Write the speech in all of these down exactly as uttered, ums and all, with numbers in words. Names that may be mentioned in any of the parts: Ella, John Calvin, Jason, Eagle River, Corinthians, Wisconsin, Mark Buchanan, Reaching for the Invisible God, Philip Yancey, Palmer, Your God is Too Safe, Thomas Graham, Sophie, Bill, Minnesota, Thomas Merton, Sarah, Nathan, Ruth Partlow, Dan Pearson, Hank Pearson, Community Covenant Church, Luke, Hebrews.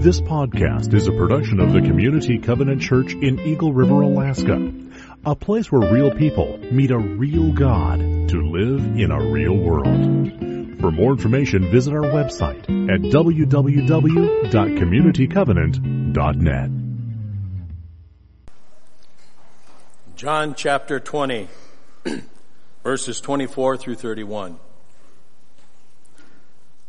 This podcast is a production of the Community Covenant Church in Eagle River, Alaska, a place where real people meet a real God to live in a real world. For more information, visit our website at w w w dot community covenant dot net. John chapter twenty, verses twenty-four through thirty-one.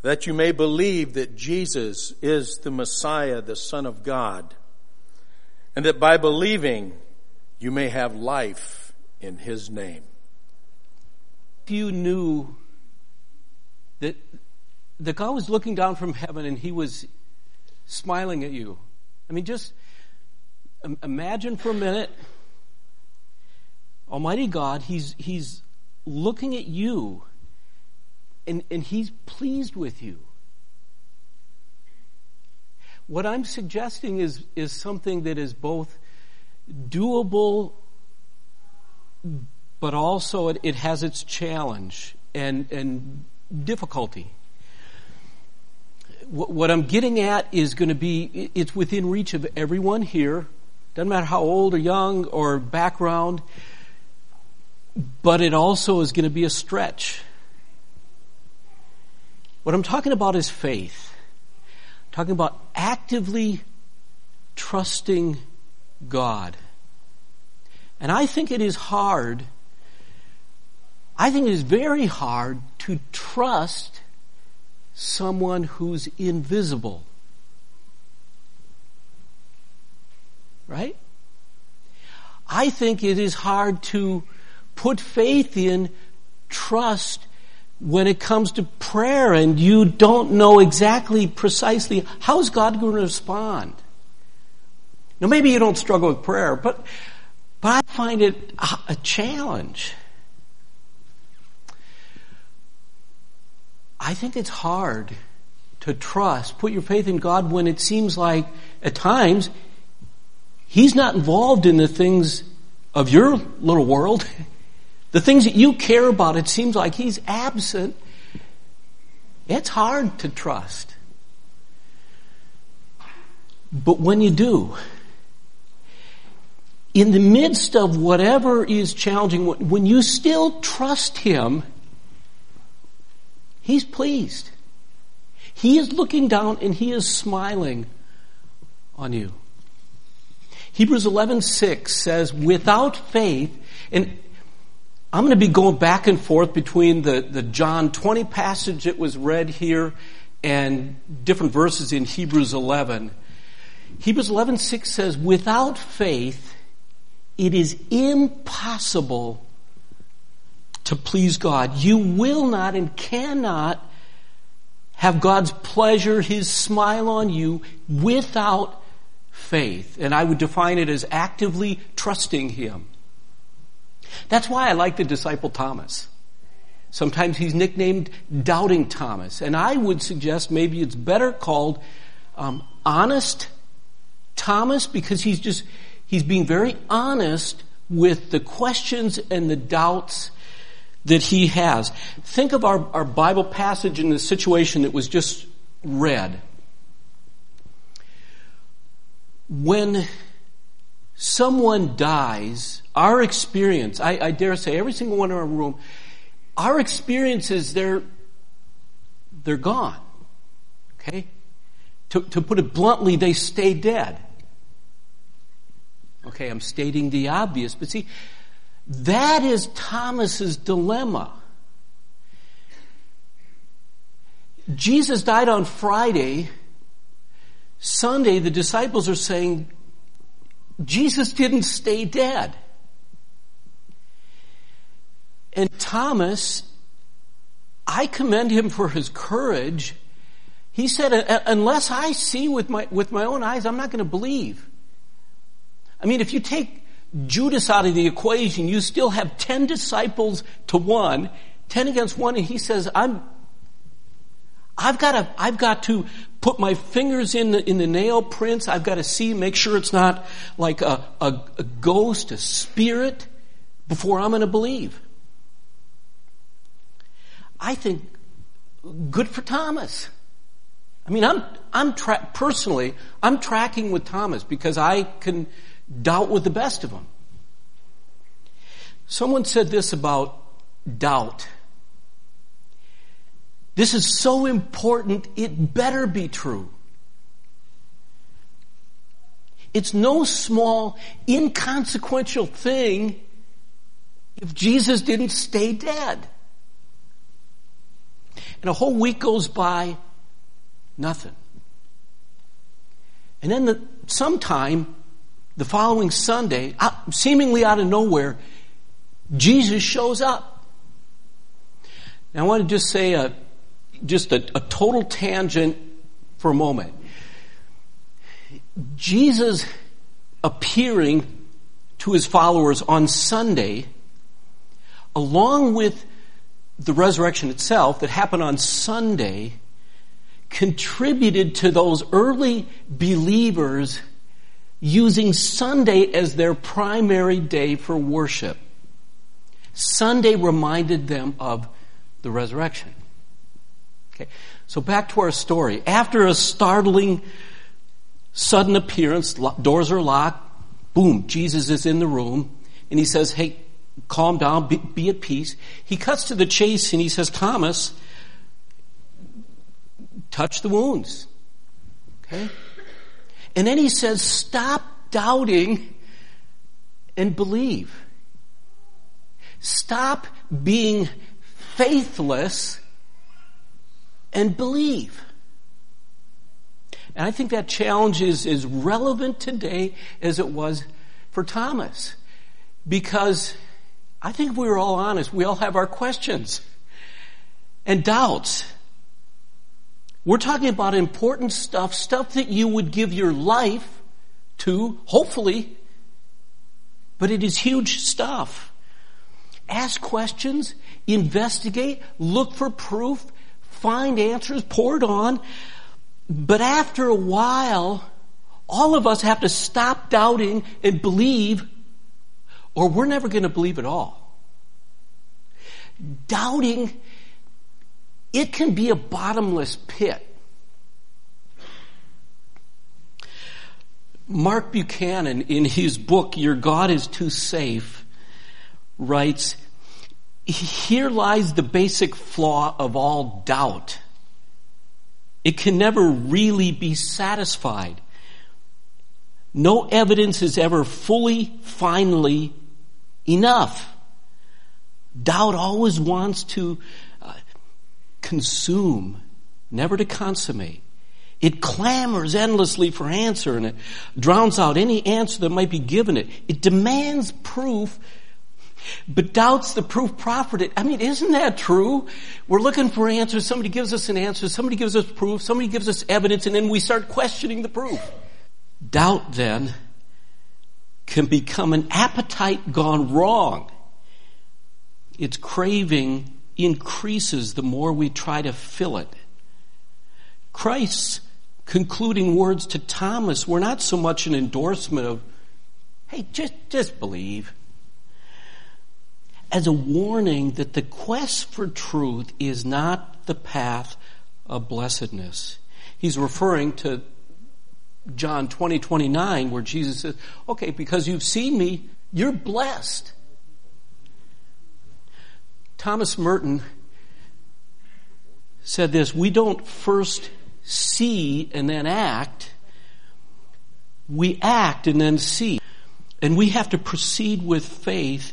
that you may believe that Jesus is the Messiah, the Son of God, and that by believing you may have life in his name. If you knew that, that God was looking down from heaven and he was smiling at you, I mean, just imagine for a minute, Almighty God, he's, he's looking at you, And, and he's pleased with you. What I'm suggesting is, is something that is both doable, but also it, it has its challenge and, and difficulty. What, what I'm getting at is going to be, it's within reach of everyone here. Doesn't matter how old or young or background, but it also is going to be a stretch. What I'm talking about is faith. I'm talking about actively trusting God. And I think it is hard, I think it is very hard to trust someone who's invisible. Right? I think it is hard to put faith in, trust when it comes to prayer and you don't know exactly, precisely, how is God going to respond? Now, maybe you don't struggle with prayer, but, but I find it a challenge. I think it's hard to trust, put your faith in God when it seems like, at times, he's not involved in the things of your little world. The things that you care about, it seems like he's absent. It's hard to trust. But when you do, in the midst of whatever is challenging, when you still trust him, he's pleased. He is looking down and he is smiling on you. Hebrews eleven six says, without faith, and I'm going to be going back and forth between the, the John twenty passage that was read here and different verses in Hebrews eleven. Hebrews eleven six says, without faith, it is impossible to please God. You will not and cannot have God's pleasure, his smile on you without faith. And I would define it as actively trusting him. That's why I like the disciple Thomas. Sometimes he's nicknamed Doubting Thomas. And I would suggest maybe it's better called um, Honest Thomas, because he's just, he's being very honest with the questions and the doubts that he has. Think of our, our Bible passage in the situation that was just read. When someone dies, our experience, I, I dare say every single one in our room, our experience is they're, they're gone. Okay? To, to put it bluntly, they stay dead. Okay, I'm stating the obvious, but see, that is Thomas's dilemma. Jesus died on Friday. Sunday, the disciples are saying, Jesus didn't stay dead. And Thomas, I commend him for his courage. He said, unless I see with my, with my own eyes, I'm not going to believe. I mean, if you take Judas out of the equation, you still have ten disciples to one, ten against one, and he says, I'm, I've got to, I've got to put my fingers in the, in the nail prints. I've got to see, make sure it's not like a, a, a ghost, a spirit, before I'm going to believe. I think good for Thomas. I mean, I'm, I'm tra- personally, I'm tracking with Thomas because I can doubt with the best of them. Someone said this about doubt. This is so important, it better be true. It's no small, inconsequential thing if Jesus didn't stay dead. And a whole week goes by, nothing. And then the, sometime the following Sunday, out, seemingly out of nowhere, Jesus shows up. Now I want to just say a, just a, a total tangent for a moment. Jesus appearing to his followers on Sunday, along with the resurrection itself that happened on Sunday, contributed to those early believers using Sunday as their primary day for worship. Sunday reminded them of the resurrection. Okay, so back to our story. After a startling, sudden appearance, doors are locked, boom, Jesus is in the room, and he says, hey, calm down, be, be at peace. He cuts to the chase and he says, Thomas, touch the wounds. Okay? And then he says, stop doubting and believe. Stop being faithless and believe. And I think that challenge is as relevant today as it was for Thomas. Because I think if we were all honest, we all have our questions and doubts. We're talking about important stuff, stuff that you would give your life to, hopefully, but it is huge stuff. Ask questions, investigate, look for proof, find answers, pour it on. But after a while, all of us have to stop doubting and believe, or we're never going to believe at all. Doubting, it can be a bottomless pit. Mark Buchanan, in his book, Your God is Too Safe, writes, here lies the basic flaw of all doubt. It can never really be satisfied. No evidence is ever fully, finally enough. Doubt always wants to consume, never to consummate. It clamors endlessly for answer, and it drowns out any answer that might be given it. It demands proof, but doubts the proof profited. I mean, isn't that true? We're looking for answers. Somebody gives us an answer. Somebody gives us proof. Somebody gives us evidence, and then we start questioning the proof. Doubt, then, can become an appetite gone wrong. It's craving increases the more we try to fill it. Christ's concluding words to Thomas were not so much an endorsement of, hey, just, just believe. as a warning that the quest for truth is not the path of blessedness. He's referring to John twenty, twenty-nine, where Jesus says, okay, because you've seen me, you're blessed. Thomas Merton said this, we don't first see and then act. We act and then see. And we have to proceed with faith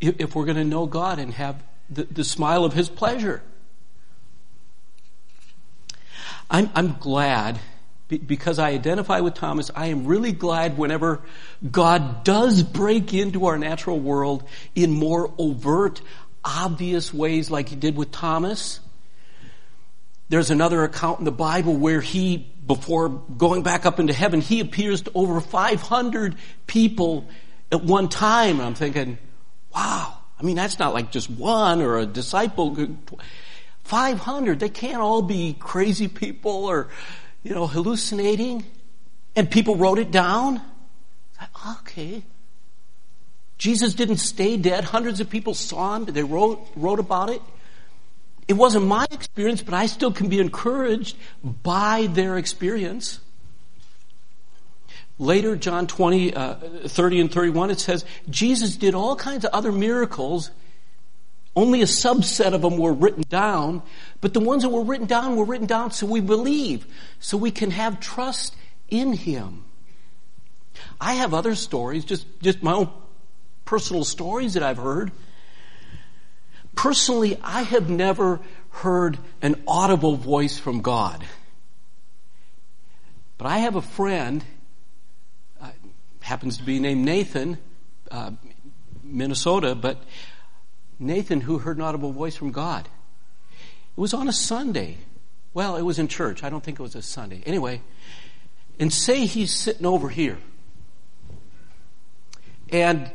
if we're going to know God and have the, the smile of His pleasure. I'm, I'm glad, because I identify with Thomas, I am really glad whenever God does break into our natural world in more overt, obvious ways like He did with Thomas. There's another account in the Bible where He, before going back up into heaven, He appears to over five hundred people at one time. And I'm thinking, wow. I mean, that's not like just one or a disciple. five hundred, they can't all be crazy people or, you know, hallucinating. And people wrote it down. Okay. Jesus didn't stay dead. Hundreds of people saw Him. They wrote, wrote about it. It wasn't my experience, but I still can be encouraged by their experience. Later, John twenty, uh, thirty and thirty-one, it says, Jesus did all kinds of other miracles. Only a subset of them were written down. But the ones that were written down were written down so we believe, so we can have trust in Him. I have other stories, just, just my own personal stories that I've heard. Personally, I have never heard an audible voice from God. But I have a friend, uh, happens to be named Nathan, uh, Minnesota, but Nathan who heard an audible voice from God. It was on a Sunday. Well, it was in church. I don't think it was a Sunday. Anyway, and say he's sitting over here. And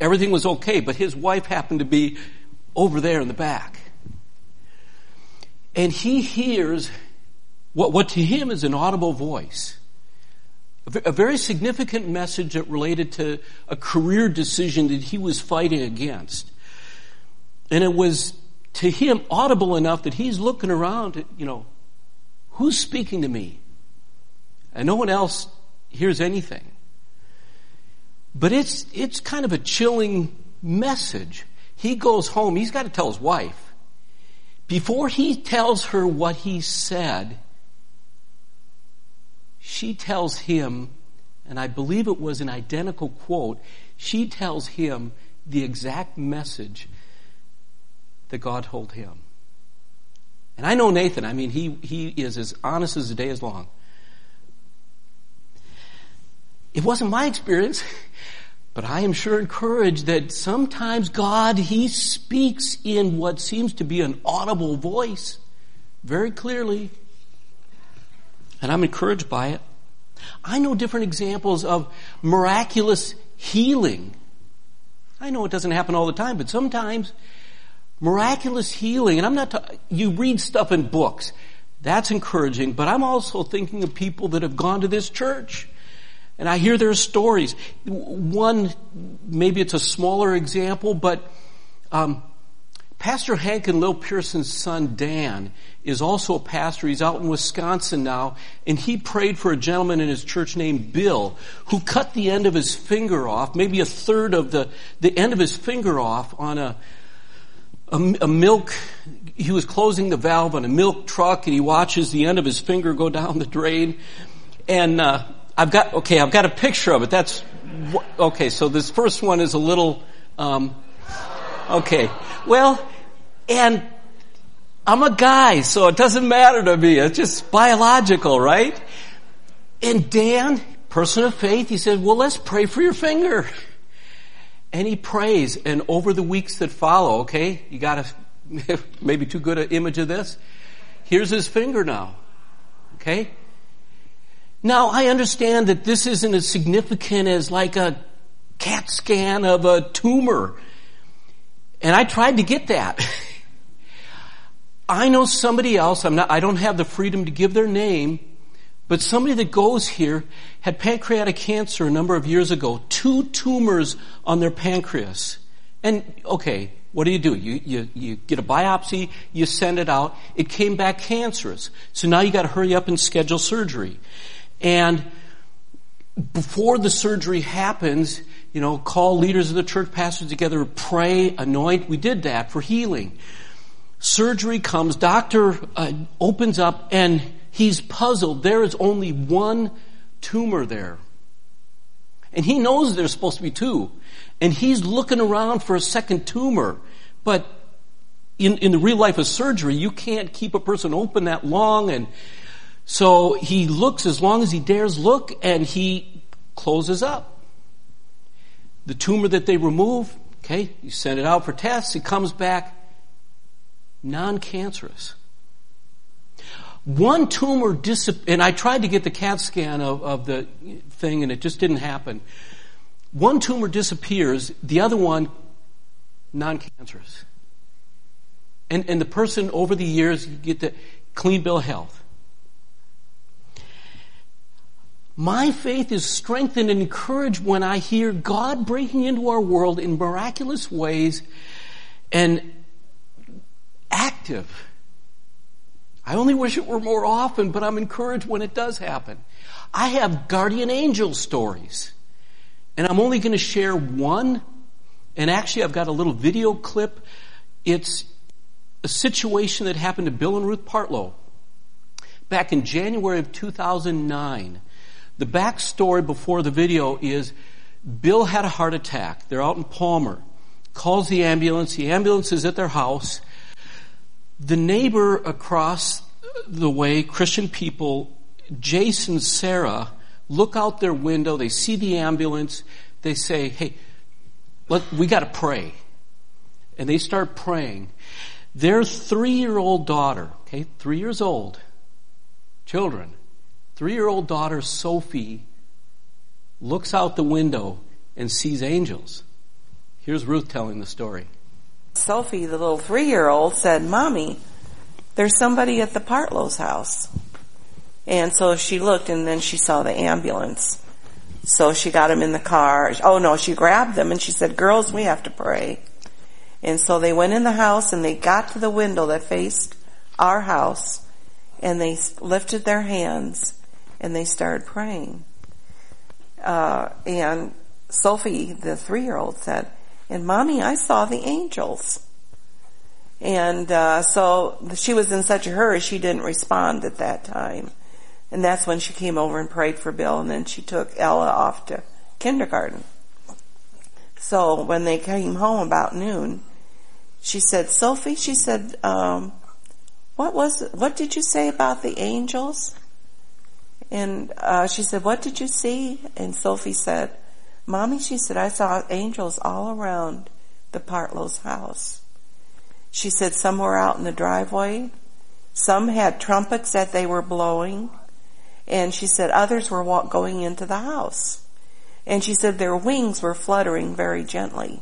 everything was okay, but his wife happened to be over there in the back. And he hears what, what to him is an audible voice. A very significant message that related to a career decision that he was fighting against. And it was to him audible enough that he's looking around at, you know, who's speaking to me? And no one else hears anything. But it's, it's kind of a chilling message. He goes home. He's got to tell his wife. Before he tells her what he said, she tells him, and I believe it was an identical quote, she tells him the exact message that God told him. And I know Nathan. I mean, he, he is as honest as the day is long. It wasn't my experience. But I am sure encouraged that sometimes God, He speaks in what seems to be an audible voice very clearly. And I'm encouraged by it. I know different examples of miraculous healing. I know it doesn't happen all the time, but sometimes miraculous healing. And I'm not, ta- you read stuff in books. That's encouraging. But I'm also thinking of people that have gone to this church. And I hear their stories. One, maybe it's a smaller example, but um, Pastor Hank and Lil Pearson's son, Dan, is also a pastor. He's out in Wisconsin now, and he prayed for a gentleman in his church named Bill who cut the end of his finger off, maybe a third of the, the end of his finger off on a, a, a milk. He was closing the valve on a milk truck, and he watches the end of his finger go down the drain. And... Uh, I've got, okay, I've got a picture of it. That's, okay, so this first one is a little, um, okay. Well, and I'm a guy, so it doesn't matter to me. It's just biological, right? And Dan, person of faith, he said, well, let's pray for your finger. And he prays, and over the weeks that follow, okay, you got a, maybe too good an image of this. Here's his finger now, okay? Now, I understand that this isn't as significant as like a CAT scan of a tumor. And I tried to get that. I know somebody else, I'm not, I don't have the freedom to give their name, but somebody that goes here had pancreatic cancer a number of years ago. Two tumors on their pancreas. And, okay, what do you do? You, you, you get a biopsy, you send it out. It came back cancerous. So now you got to hurry up and schedule surgery. And before the surgery happens, you know, call leaders of the church, pastors together, pray, anoint. We did that for healing. Surgery comes, doctor uh, opens up, and he's puzzled. There is only one tumor there. And he knows there's supposed to be two. And he's looking around for a second tumor. But in, in the real life of surgery, you can't keep a person open that long. And so he looks as long as he dares look, and he closes up. The tumor that they remove, okay, you send it out for tests. It comes back non-cancerous. One tumor disappeared, and I tried to get the CAT scan of, of the thing, and it just didn't happen. One tumor disappears, the other one, non-cancerous. And, and the person, over the years, you get the clean bill of health. My faith is strengthened and encouraged when I hear God breaking into our world in miraculous ways and active. I only wish it were more often, but I'm encouraged when it does happen. I have guardian angel stories. And I'm only going to share one. And actually, I've got a little video clip. It's a situation that happened to Bill and Ruth Partlow back in January of two thousand nine. The backstory before the video is Bill had a heart attack. They're out in Palmer. Calls the ambulance. The ambulance is at their house. The neighbor across the way, Christian people, Jason, Sarah, look out their window. They see the ambulance. They say, hey, let, we got to pray. And they start praying. Their three-year-old daughter, okay, three years old, children, three-year-old daughter Sophie looks out the window and sees angels. Here's Ruth telling the story. Sophie, the little three-year-old, said, Mommy, there's somebody at the Partlow's house. And so she looked, and then she saw the ambulance. So she got him in the car. Oh, no, she grabbed them, and she said, girls, we have to pray. And so they went in the house, and they got to the window that faced our house, and they lifted their hands, and they started praying. Uh, and Sophie, the three-year-old, said, and, Mommy, I saw the angels. And uh, so she was in such a hurry, she didn't respond at that time. And that's when she came over and prayed for Bill, and then she took Ella off to kindergarten. So when they came home about noon, she said, Sophie, she said, um, what was it? What did you say about the angels? And uh, she said, what did you see? And Sophie said, Mommy, she said, I saw angels all around the Partlow's house. She said some were out in the driveway. Some had trumpets that they were blowing. And she said others were walk- going into the house. And she said their wings were fluttering very gently.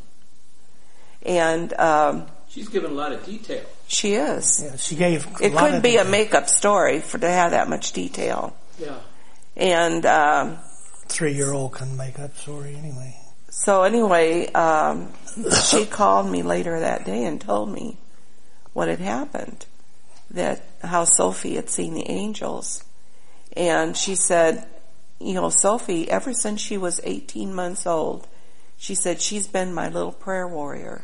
And um, she's given a lot of detail. She is. Yeah, she gave. A it lot couldn't of be detail. A makeup story for to have that much detail. Yeah. And um, three-year-old couldn't make up story anyway. So anyway, um, she called me later that day and told me what had happened, that how Sophie had seen the angels. And she said, you know, Sophie, ever since she was eighteen months old, she said, she's been my little prayer warrior.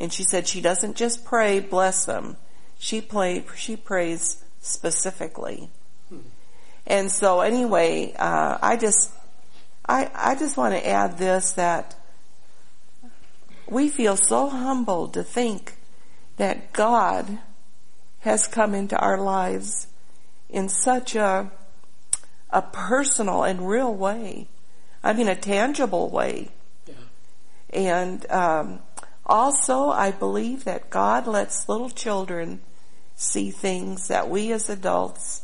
And she said, she doesn't just pray, bless them. She, play, she prays specifically. Hmm. And so anyway, uh, I just, I, I just want to add this, that we feel so humbled to think that God has come into our lives in such a a personal and real way. I mean, a tangible way. Yeah. And um, also, I believe that God lets little children see things that we as adults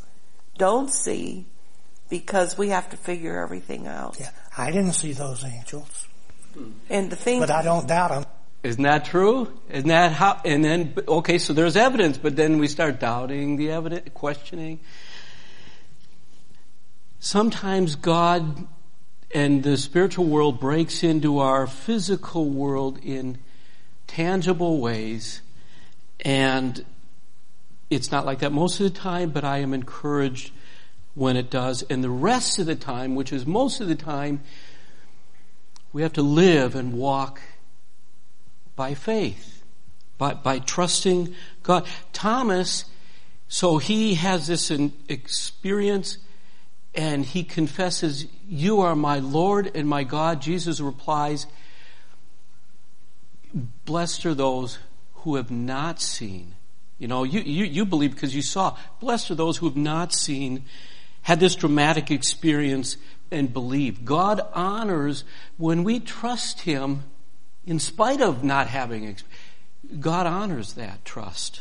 don't see because we have to figure everything out. Yeah, I didn't see those angels. And the thing, but I don't doubt them. Isn't that true? Isn't that how? And then, okay, so there's evidence, but then we start doubting the evidence, questioning. Sometimes God and the spiritual world breaks into our physical world in tangible ways, and it's not like that most of the time, but I am encouraged when it does. And the rest of the time, which is most of the time, we have to live and walk by faith, by, by trusting God. Thomas, so he has this experience, and he confesses, "You are my Lord and my God." Jesus replies, "Blessed are those who have not seen." You know, you, you, you believe because you saw. Blessed are those who have not seen, had this dramatic experience, and believe. God honors when we trust Him in spite of not having experience. God honors that trust.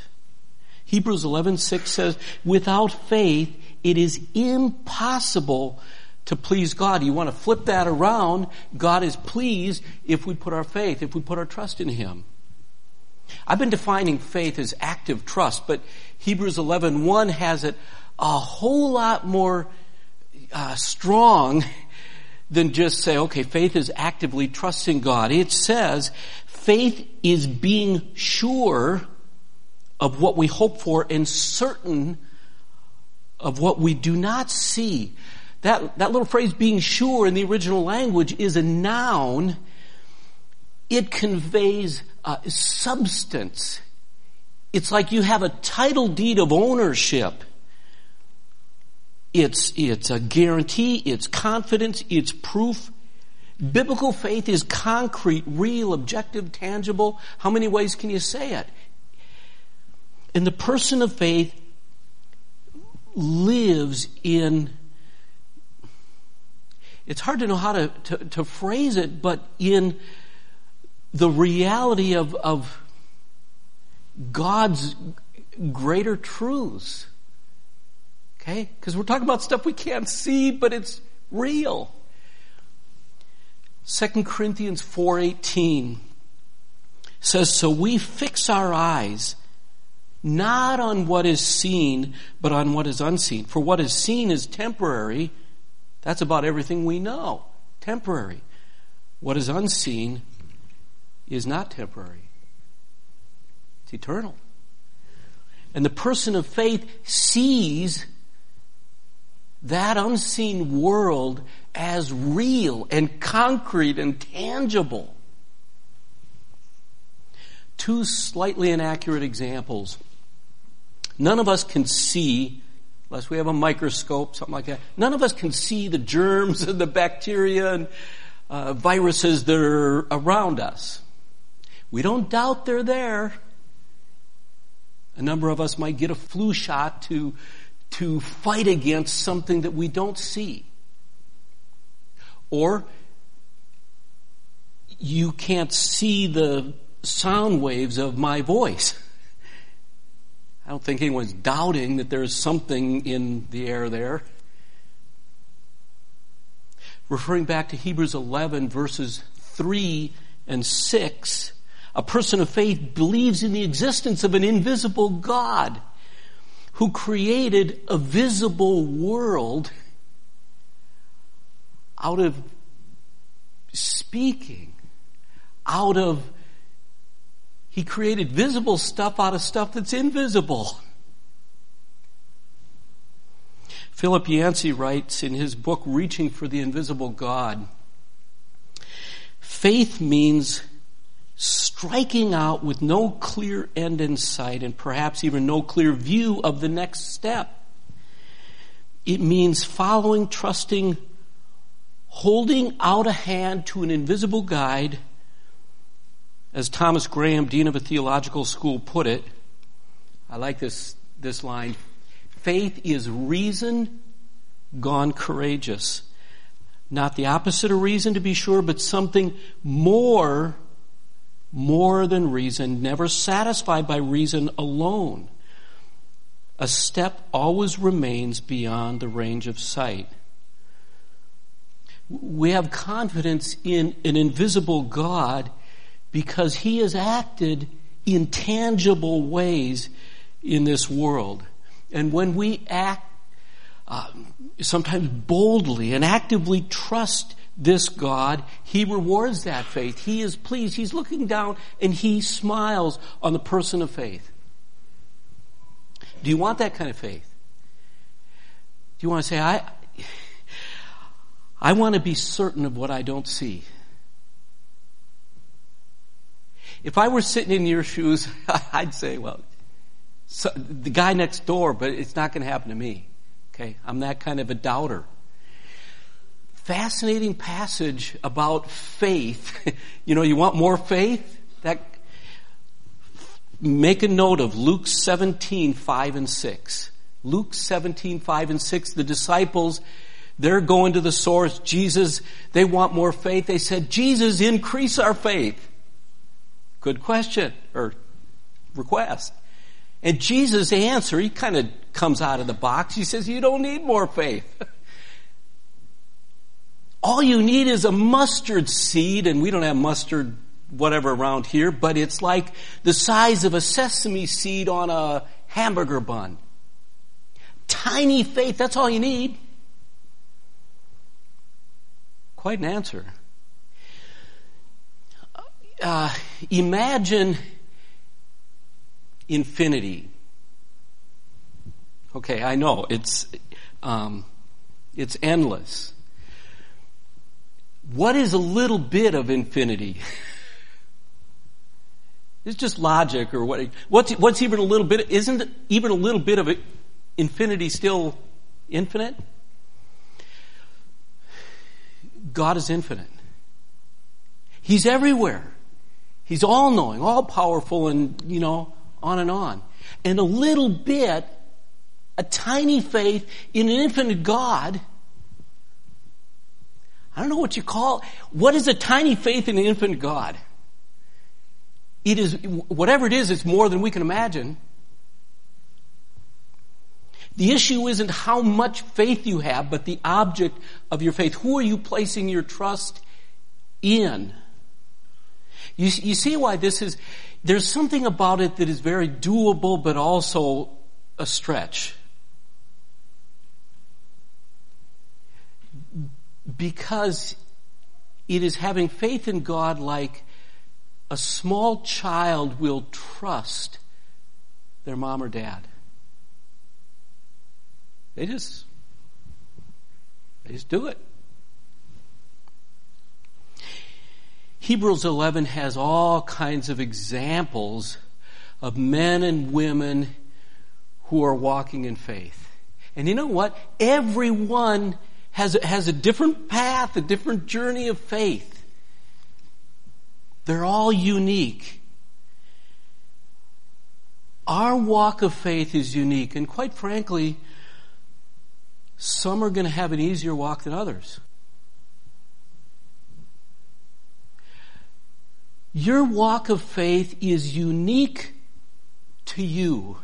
Hebrews eleven six says, without faith, it is impossible to please God. You want to flip that around. God is pleased if we put our faith, if we put our trust in Him. I've been defining faith as active trust, but Hebrews eleven one has it a whole lot more uh, strong than just say, okay, faith is actively trusting God. It says faith is being sure of what we hope for and certain of what we do not see. That, that little phrase, being sure, in the original language is a noun. It conveys uh, substance. It's like you have a title deed of ownership. It's, it's a guarantee, it's confidence, it's proof. Biblical faith is concrete, real, objective, tangible. How many ways can you say it? And the person of faith lives in, it's hard to know how to, to, to phrase it, but in the reality of, of God's greater truths. Okay? Because we're talking about stuff we can't see, but it's real. Second Corinthians four eighteen says, so we fix our eyes not on what is seen, but on what is unseen. For what is seen is temporary. That's about everything we know. Temporary. What is unseen is not temporary. It's eternal. And the person of faith sees that unseen world as real and concrete and tangible. Two slightly inaccurate examples. None of us can see, unless we have a microscope, something like that, none of us can see the germs and the bacteria and uh, viruses that are around us. We don't doubt they're there. A number of us might get a flu shot to, to fight against something that we don't see. Or you can't see the sound waves of my voice. I don't think anyone's doubting that there's something in the air there. Referring back to Hebrews eleven, verses three and six, a person of faith believes in the existence of an invisible God who created a visible world out of speaking, out of He created visible stuff out of stuff that's invisible. Philip Yancey writes in his book, Reaching for the Invisible God, faith means striking out with no clear end in sight and perhaps even no clear view of the next step. It means following, trusting, holding out a hand to an invisible guide. As Thomas Graham, dean of a theological school, put it, I like this, this line, faith is reason gone courageous. Not the opposite of reason, to be sure, but something more, more than reason, never satisfied by reason alone. A step always remains beyond the range of sight. We have confidence in an invisible God because He has acted in tangible ways in this world. And when we act, uh, sometimes boldly and actively trust this God, He rewards that faith. He is pleased. He's looking down and He smiles on the person of faith. Do you want that kind of faith? Do you want to say, I, I want to be certain of what I don't see? If I were sitting in your shoes, I'd say, well, so, the guy next door, but it's not going to happen to me. Okay, I'm that kind of a doubter. Fascinating passage about faith. You know, you want more faith? That, make a note of Luke seventeen, five and six. Luke seventeen, five and six, the disciples, they're going to the source. Jesus, they want more faith. They said, Jesus, increase our faith. Good question, or request. And Jesus' answer, He kind of comes out of the box. He says, you don't need more faith. All you need is a mustard seed, and we don't have mustard whatever around here, but it's like the size of a sesame seed on a hamburger bun. Tiny faith, that's all you need. Quite an answer. Uh, imagine infinity. Okay, I know, it's um, it's endless. What is a little bit of infinity? It's just logic or what? What's, what's even a little bit? Isn't even a little bit of it? Infinity still infinite? God is infinite. He's everywhere. He's all-knowing, all-powerful, and, you know, on and on. And a little bit, a tiny faith in an infinite God, I don't know what you call, what is a tiny faith in an infinite God? It is, whatever it is, it's more than we can imagine. The issue isn't how much faith you have, but the object of your faith. Who are you placing your trust in? You, you see why this is, there's something about it that is very doable, but also a stretch. Because it is having faith in God like a small child will trust their mom or dad. They just, they just do it. Hebrews eleven has all kinds of examples of men and women who are walking in faith. And you know what? Everyone has, has a different path, a different journey of faith. They're all unique. Our walk of faith is unique, and quite frankly, some are going to have an easier walk than others. Your walk of faith is unique to you.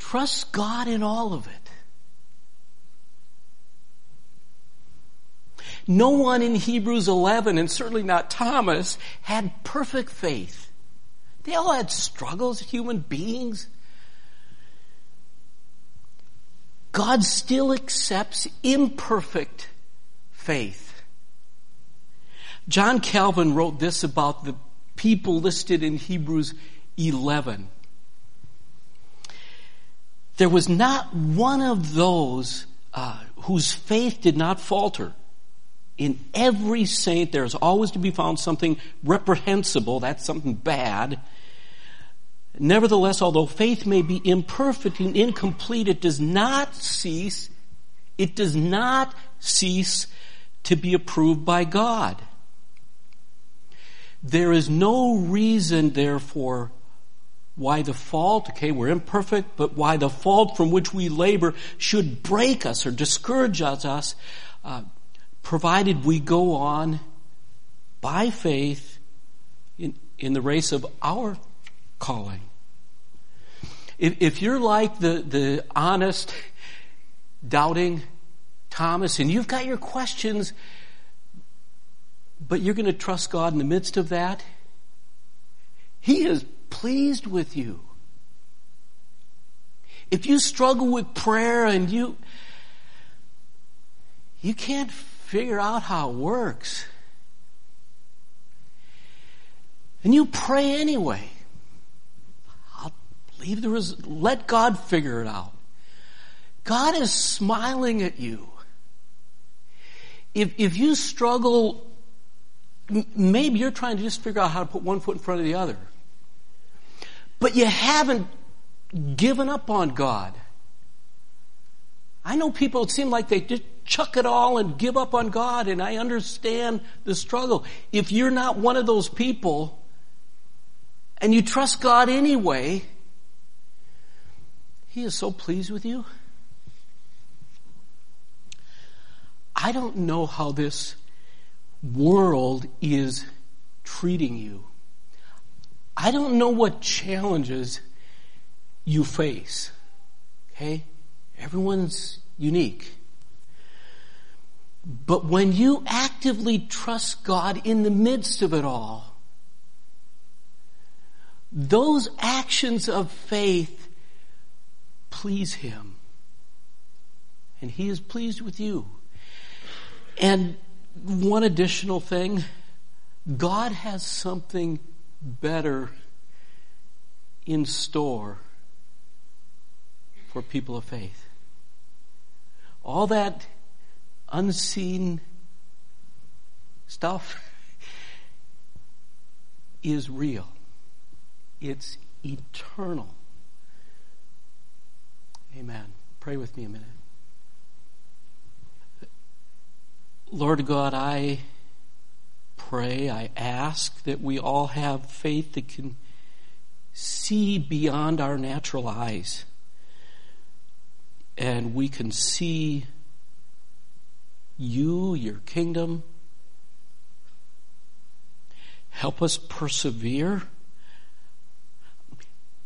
Trust God in all of it. No one in Hebrews eleven, and certainly not Thomas, had perfect faith. They all had struggles, human beings. God still accepts imperfect faith. John Calvin wrote this about the people listed in Hebrews eleven. There was not one of those uh, whose faith did not falter. In every saint there is always to be found something reprehensible, that's something bad. Nevertheless, although faith may be imperfect and incomplete, it does not cease, it does not cease to be approved by God. There is no reason, therefore, why the fault, okay, we're imperfect, but why the fault from which we labor should break us or discourage us, uh, provided we go on by faith in, in the race of our calling. If, if you're like the, the honest, doubting Thomas, and you've got your questions, but you're going to trust God in the midst of that, He is pleased with you. If you struggle with prayer and you, you can't figure out how it works. And you pray anyway. I'll leave the res- let God figure it out. God is smiling at you. If if you struggle, m- maybe you're trying to just figure out how to put one foot in front of the other. But you haven't given up on God. I know people, it seems like they just chuck it all and give up on God, and I understand the struggle. If you're not one of those people, and you trust God anyway, He is so pleased with you. I don't know how this world is treating you. I don't know what challenges you face. Okay? Everyone's unique. But when you actively trust God in the midst of it all, those actions of faith please Him. And He is pleased with you. And one additional thing, God has something better in store for people of faith. All that unseen stuff is real. It's eternal. Amen. Pray with me a minute. Lord God, I pray, I ask that we all have faith that can see beyond our natural eyes. And we can see You, Your kingdom. Help us persevere.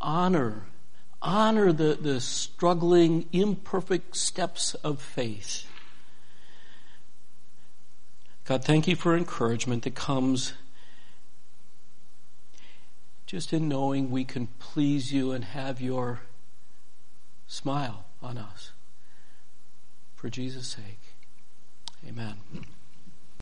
Honor, honor the, the struggling, imperfect steps of faith. God, thank You for encouragement that comes just in knowing we can please You and have Your smile on us. For Jesus' sake, amen.